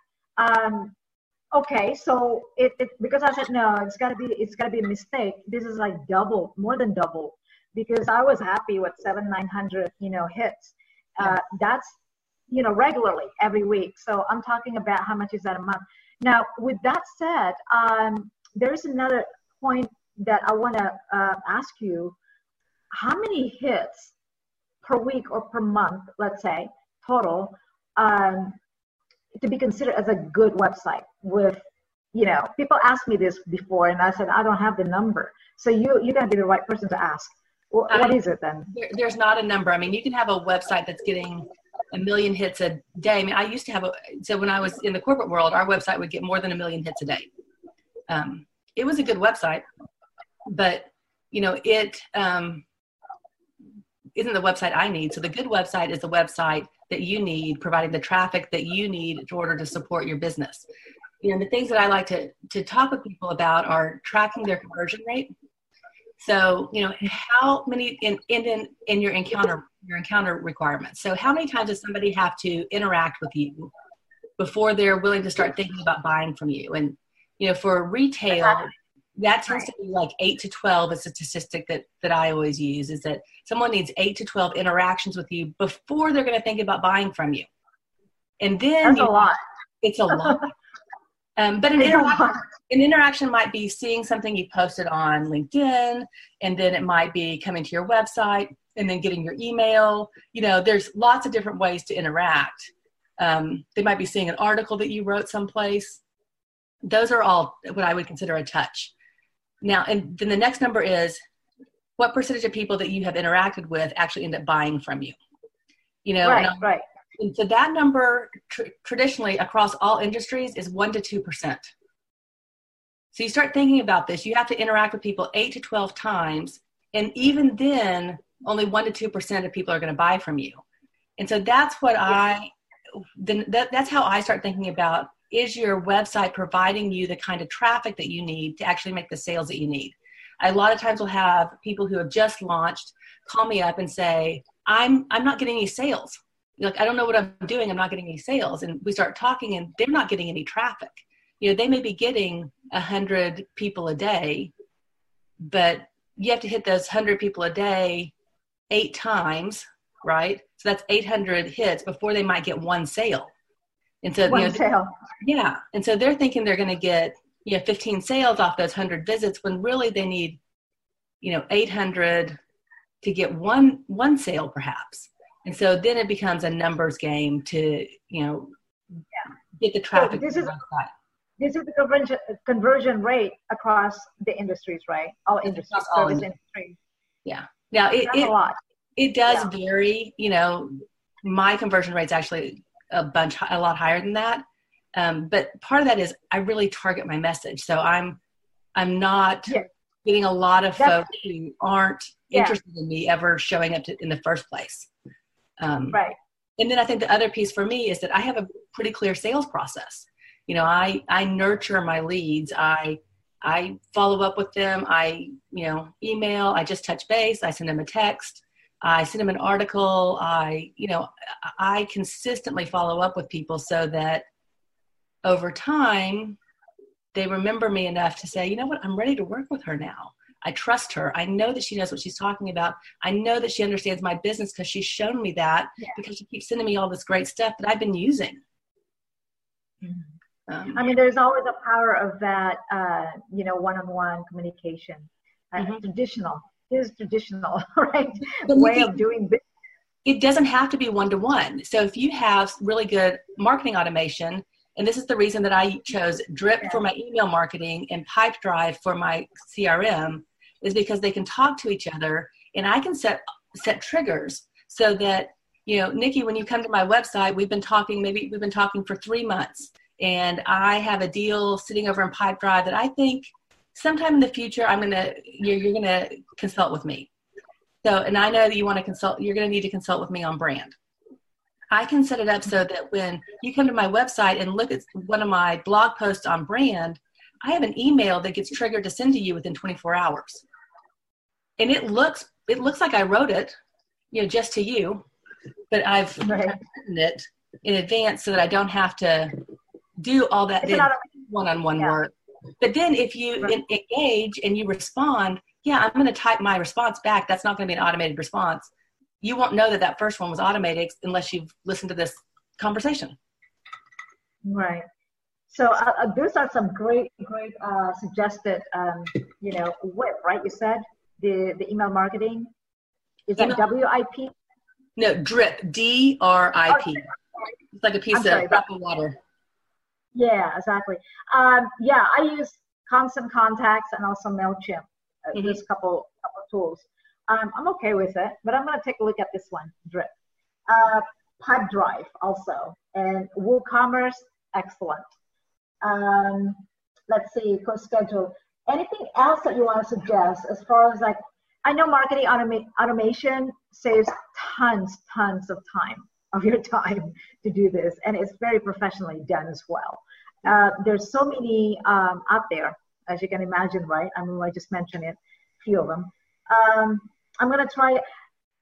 Okay, so it because I said no, it's gotta be a mistake. This is like double, more than double, because I was happy with 700, 900, you know, hits. That's, you know, regularly every week. So I'm talking about how much is that a month. Now, with that said, there is another point that I want to ask you: how many hits per week or per month, let's say, total? To be considered as a good website with, you know, people asked me this before and I said, I don't have the number. So you're going to be the right person to ask. What is it then? There's not a number. I mean, you can have a website that's getting 1 million hits a day. I mean, I used to have so when I was in the corporate world, our website would get more than 1 million hits a day. It was a good website, but you know, it isn't the website I need. So the good website is the website that you need, providing the traffic that you need in order to support your business. You know, the things that I like to talk with people about are tracking their conversion rate. So, you know, how many in your encounter requirements. So how many times does somebody have to interact with you before they're willing to start thinking about buying from you? And, you know, for retail, that tends to be like 8 to 12 is a statistic that I always use, is that someone needs 8 to 12 interactions with you before they're going to think about buying from you. And then that's a lot. It's a lot. But an interaction might be seeing something you posted on LinkedIn, and then it might be coming to your website and then getting your email. You know, there's lots of different ways to interact. They might be seeing an article that you wrote someplace. Those are all what I would consider a touch. Now, and then the next number is what percentage of people that you have interacted with actually end up buying from you. You know, right. And so that number traditionally across all industries is 1 to 2%. So you start thinking about this. You have to interact with people 8 to 12 times. And even then, only 1 to 2% of people are going to buy from you. And so that's what that's how I start thinking about, is your website providing you the kind of traffic that you need to actually make the sales that you need? A lot of times we'll have people who have just launched call me up and say, I'm not getting any sales. Like, I don't know what I'm doing. I'm not getting any sales. And we start talking and they're not getting any traffic. You know, they may be getting 100 people a day, but you have to hit those 100 people a day 8 times right? So that's 800 hits before they might get one sale. And so, one sale. Yeah. And so they're thinking they're going to get, 15 sales off those 100 visits when really they need, 800 to get one sale perhaps. And so then it becomes a numbers game to, get the traffic. So this is the conversion rate across the industries, right? All industries, service industries. Yeah. Now that's a lot. It does vary. My conversion rate's actually a lot higher than that. But part of that is I really target my message. So I'm not getting a lot of folks who aren't interested in me ever showing up in the first place. Right. And then I think the other piece for me is that I have a pretty clear sales process. I nurture my leads. I follow up with them. I email, I just touch base. I send them a text. I send them an article. I consistently follow up with people so that over time they remember me enough to say, I'm ready to work with her now. I trust her. I know that she knows what she's talking about. I know that she understands my business because she's shown me that because she keeps sending me all this great stuff that I've been using. Mm-hmm. There's always the power of that, one-on-one communication. Mm-hmm. Traditional, right? Way of doing business. It doesn't have to be one-to-one. So if you have really good marketing automation, and this is the reason that I chose Drip for my email marketing and Pipedrive for my CRM, is because they can talk to each other, and I can set triggers so that, Nikki, when you come to my website, we've been talking for 3 months, and I have a deal sitting over in Pipedrive that I think sometime in the future, you're going to consult with me. So, and I know that you're going to need to consult with me on brand. I can set it up so that when you come to my website and look at one of my blog posts on brand, I have an email that gets triggered to send to you within 24 hours. And it looks like I wrote it, just to you, but I've written it in advance so that I don't have to do all that one-on-one work. But then if you engage and you respond, I'm going to type my response back. That's not going to be an automated response. You won't know that first one was automated unless you've listened to this conversation. Right. So those are some great suggested, WIP, right? You said the email marketing. Is that WIP? No, DRIP, D-R-I-P. It's like a piece of apple water. Yeah, exactly. I use Constant Contacts and also MailChimp. Mm-hmm. There's a couple of tools. I'm okay with it, but I'm going to take a look at this one, Drip. Pipedrive also, and WooCommerce, excellent. Let's see, CoSchedule. Anything else that you want to suggest as far as I know marketing automation saves tons of time. Of your time to do this, and it's very professionally done as well. There's so many out there, as you can imagine, right? I just mentioned it, a few of them. I'm going to try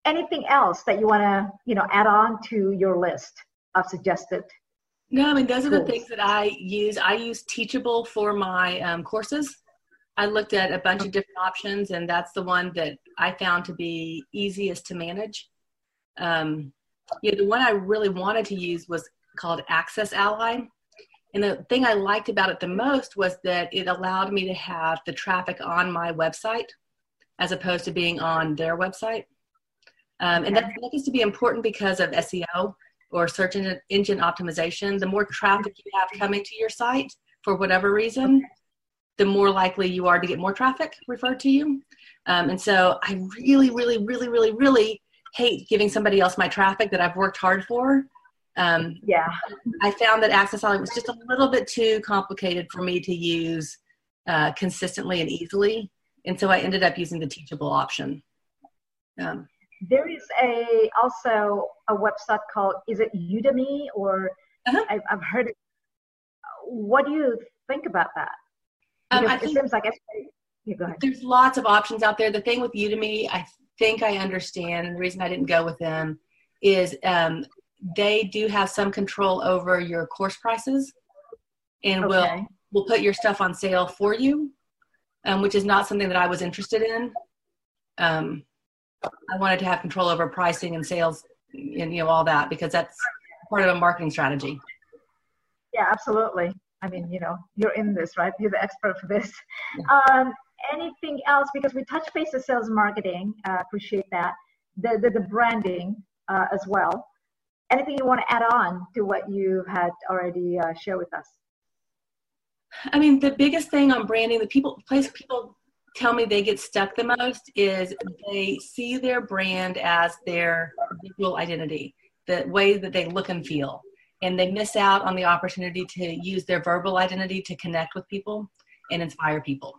anything else that you want to, add on to your list of suggested. No, those tools. Are the things that I use. I use Teachable for my courses. I looked at a bunch of different options, and that's the one that I found to be easiest to manage. The one I really wanted to use was called Access Ally. And the thing I liked about it the most was that it allowed me to have the traffic on my website as opposed to being on their website. And that seems to be important because of SEO or search engine optimization. The more traffic you have coming to your site for whatever reason, the more likely you are to get more traffic referred to you. And so I really hate giving somebody else my traffic that I've worked hard for. I found that Access Ally was just a little bit too complicated for me to use consistently and easily. And so I ended up using the Teachable option. There is also a website called, is it Udemy or I've heard it. What do you think about that? It seems like there's lots of options out there. The thing with Udemy, I think I understand, and the reason I didn't go with them is they do have some control over your course prices and will put your stuff on sale for you, which is not something that I was interested in. I wanted to have control over pricing and sales and, you know, all that, because that's part of a marketing strategy. Yeah, absolutely. I mean, you know, you're in this, right? You're the expert for this. Anything else? Because we touch base on sales marketing. Appreciate that. The branding as well. Anything you want to add on to what you had already shared with us? I mean, the biggest thing on branding, the place people tell me they get stuck the most is they see their brand as their visual identity, the way that they look and feel, and they miss out on the opportunity to use their verbal identity to connect with people and inspire people.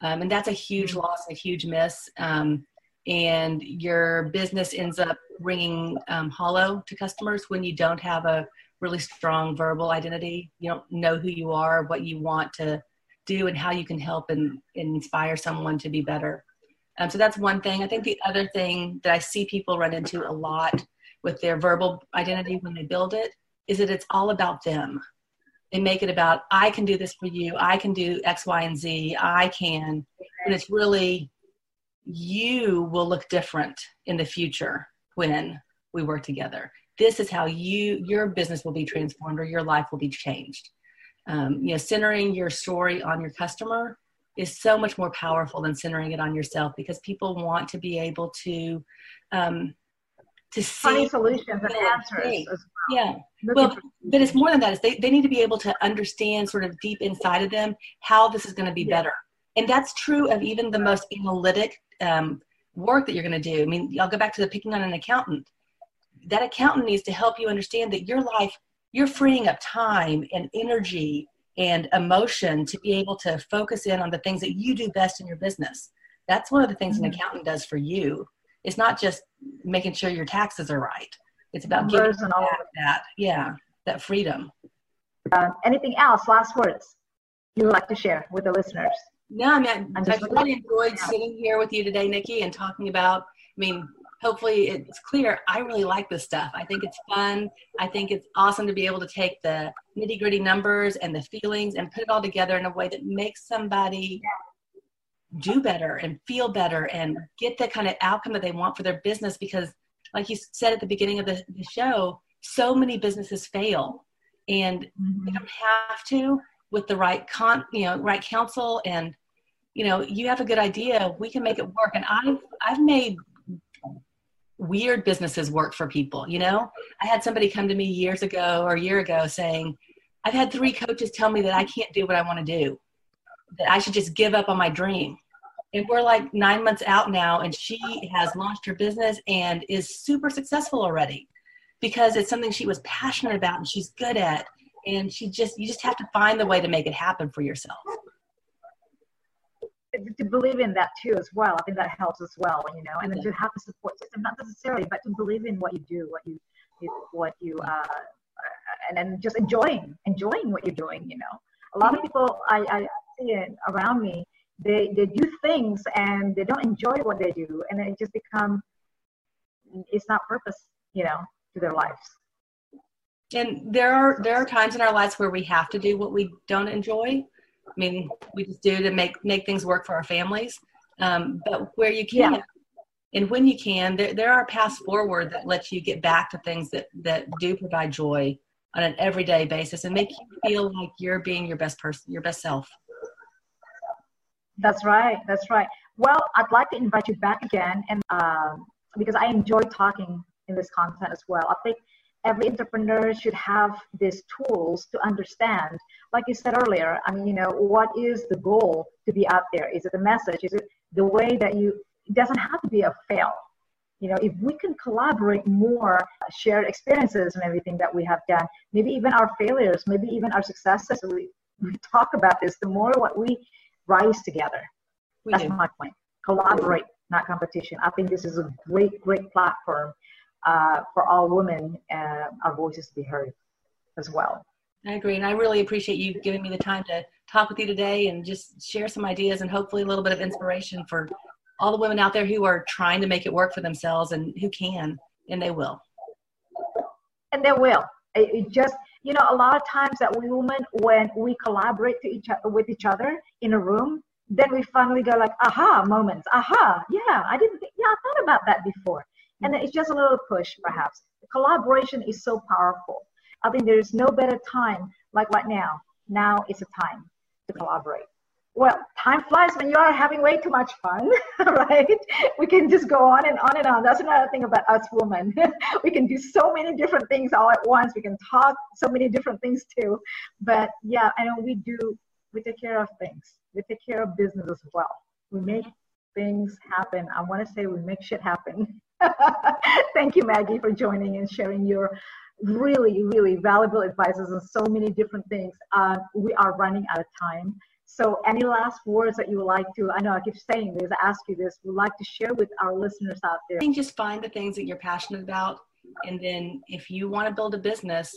And that's a huge loss, a huge miss. And your business ends up ringing hollow to customers when you don't have a really strong verbal identity. You don't know who you are, what you want to do, and how you can help and inspire someone to be better. So that's one thing. I think the other thing that I see people run into a lot with their verbal identity when they build it is that it's all about them. They make it about, I can do this for you. I can do X, Y, and Z. I can. And it's really, you will look different in the future when we work together. This is how your business will be transformed, or your life will be changed. You know, centering your story on your customer is so much more powerful than centering it on yourself, because people want to be able to see funny solutions and answers as well. Yeah, well, but it's more than that. It's they need to be able to understand sort of deep inside of them how this is going to be better. And that's true of even the most analytic work that you're going to do. I mean, I'll go back to the picking on an accountant. That accountant needs to help you understand that your life, you're freeing up time and energy and emotion to be able to focus in on the things that you do best in your business. That's one of the things an accountant does for you. It's not just making sure your taxes are right. It's about giving that freedom. Anything else? Last words you would like to share with the listeners? No, I mean, I've really enjoyed sitting here with you today, Nikki, and talking about, I mean, hopefully it's clear, I really like this stuff. I think it's fun. I think it's awesome to be able to take the nitty gritty numbers and the feelings and put it all together in a way that makes somebody do better and feel better and get the kind of outcome that they want for their business. Because like you said at the beginning of the show, so many businesses fail, and they don't have to. With the right counsel, and you know, you have a good idea, we can make it work. And I've made weird businesses work for people. You know, I had somebody come to me a year ago saying, I've had 3 coaches tell me that I can't do what I want to do, that I should just give up on my dream. And we're like 9 months out now, and she has launched her business and is super successful already, because it's something she was passionate about and she's good at. And you just have to find the way to make it happen for yourself. To believe in that too as well. I think that helps as well, you know, and then to have a support system, not necessarily, but to believe in what you do, and then just enjoying what you're doing, you know. A lot of people I see it around me, they do things and they don't enjoy what they do, and it just becomes, it's not purpose, you know, to their lives. And there are times in our lives where we have to do what we don't enjoy. I mean, we just do to make things work for our families. But where you can, and when you can, there are paths forward that let you get back to things that do provide joy on an everyday basis and make you feel like you're being your best person, your best self. That's right. That's right. Well, I'd like to invite you back again, and because I enjoy talking in this content as well. I think every entrepreneur should have these tools to understand, like you said earlier, I mean, you know, what is the goal to be out there? Is it the message? Is it the way that it doesn't have to be a fail. You know, if we can collaborate more, share experiences and everything that we have done, maybe even our failures, maybe even our successes, we talk about this, the more what we rise together. That's my point. Collaborate, not competition. I think this is a great, great platform for all women, our voices to be heard as well. I agree, and I really appreciate you giving me the time to talk with you today and just share some ideas and hopefully a little bit of inspiration for all the women out there who are trying to make it work for themselves and who can, and they will. And they will. It just, you know, a lot of times that we women, when we collaborate with each other in a room, then we finally go like, aha, moments, aha, yeah, I didn't think, yeah, I thought about that before. And it's just a little push, perhaps. Collaboration is so powerful. I think there is no better time, like right now. Now is a time to collaborate. Well, time flies when you are having way too much fun, right? We can just go on and on and on. That's another thing about us women. We can do so many different things all at once. We can talk so many different things too. But yeah, I know we take care of things. We take care of business as well. We make things happen. I want to say we make shit happen. Thank you, Maggie, for joining and sharing your really, really valuable advices on so many different things. We are running out of time. So any last words that you would like to, I know I keep saying this, I ask you this, would like to share with our listeners out there? I think just find the things that you're passionate about. And then if you want to build a business,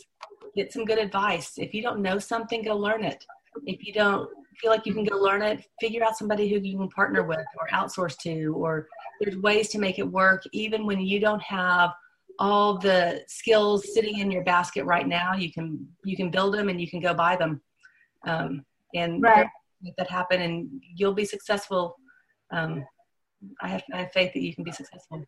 get some good advice. If you don't know something, go learn it. If you don't feel like you can go learn it, figure out somebody who you can partner with or outsource to, or there's ways to make it work. Even when you don't have all the skills sitting in your basket right now, you can build them and you can go buy them. And right. Make that happen, and you'll be successful. I have faith that you can be successful.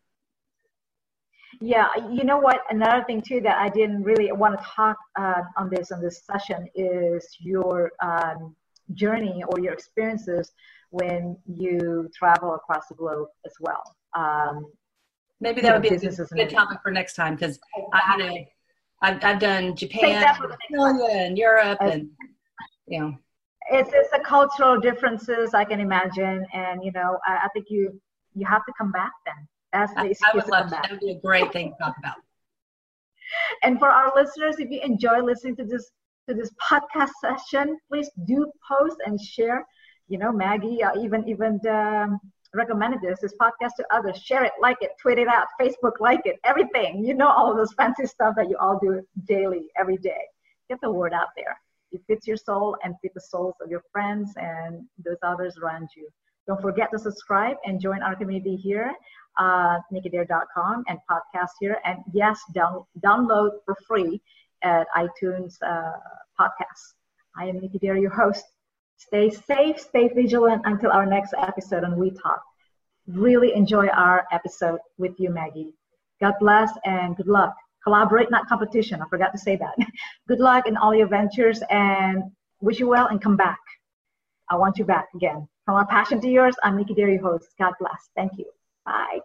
Yeah, you know what? Another thing too that I didn't really want to talk on this session is your journey or your experiences when you travel across the globe as well. Maybe that would be a good topic for next time, because I've done Japan, Australia, and Europe, and you know. It's the cultural differences, I can imagine, and you know, I think you have to come back then. That's the excuse. I would love that. That would be a great thing to talk about. And for our listeners, if you enjoy listening to this podcast session, please do post and share. You know, Maggie even recommended this podcast to others. Share it, like it, tweet it out, Facebook like it, everything. You know, all of those fancy stuff that you all do daily, every day. Get the word out there. It fits your soul and fit the souls of your friends and those others around you. Don't forget to subscribe and join our community here, nikkidare.com, and podcast here. And yes, download for free at iTunes podcasts. I am Nikki Dare, your host. Stay safe, stay vigilant until our next episode on We Talk. Really enjoy our episode with you, Maggie. God bless and good luck. Collaborate, not competition. I forgot to say that. Good luck in all your ventures and wish you well, and come back. I want you back again. From our passion to yours, I'm Nikki Dare, your host. God bless. Thank you. Bye.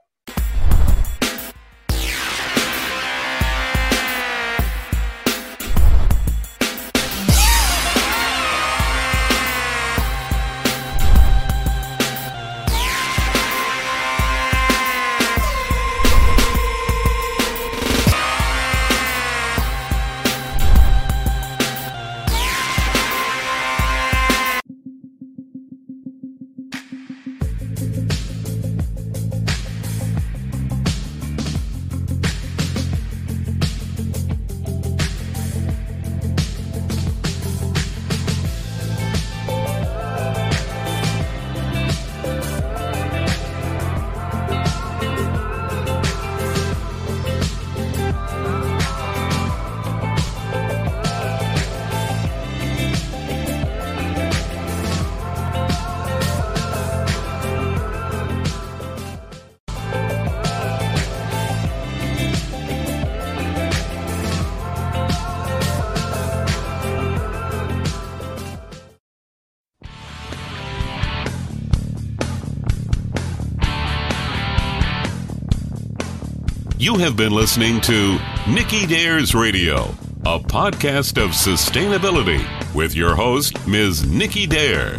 You have been listening to Nikki Dare's Radio, a podcast of sustainability with your host, Ms. Nikki Dare.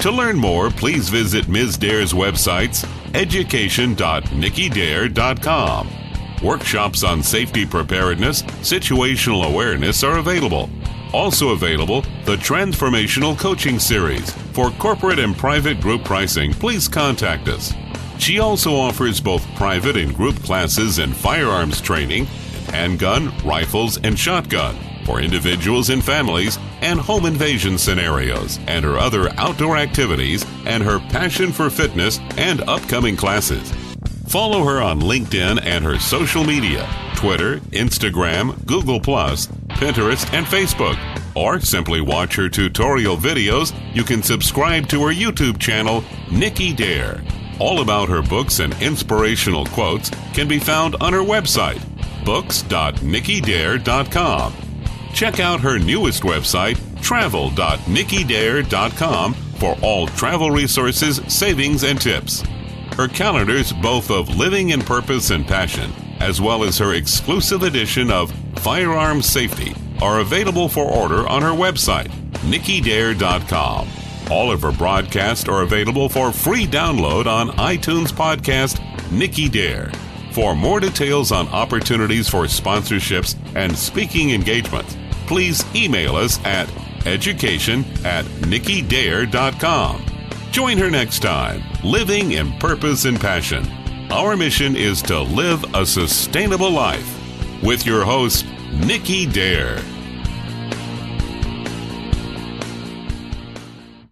To learn more, please visit Ms. Dare's websites, education.nikkidare.com. Workshops on safety preparedness, situational awareness are available. Also available, the Transformational Coaching Series. For corporate and private group pricing, please contact us. She also offers both private and group classes in firearms training, handgun, rifles, and shotgun for individuals and families, and home invasion scenarios, and her other outdoor activities, and her passion for fitness and upcoming classes. Follow her on LinkedIn and her social media, Twitter, Instagram, Google+, Pinterest, and Facebook. or simply watch her tutorial videos, you can subscribe to her YouTube channel, Nikki Dare. All about her books and inspirational quotes can be found on her website, books.nikkidare.com. Check out her newest website, travel.nikkidare.com, for all travel resources, savings, and tips. Her calendars, both of living in purpose and passion, as well as her exclusive edition of Firearm Safety, are available for order on her website, nikkidare.com. All of her broadcasts are available for free download on iTunes podcast Nikki Dare. For more details on opportunities for sponsorships and speaking engagements, please email us at education@nikkidare.com. Join her next time, living in purpose and passion. Our mission is to live a sustainable life. With your host, Nikki Dare.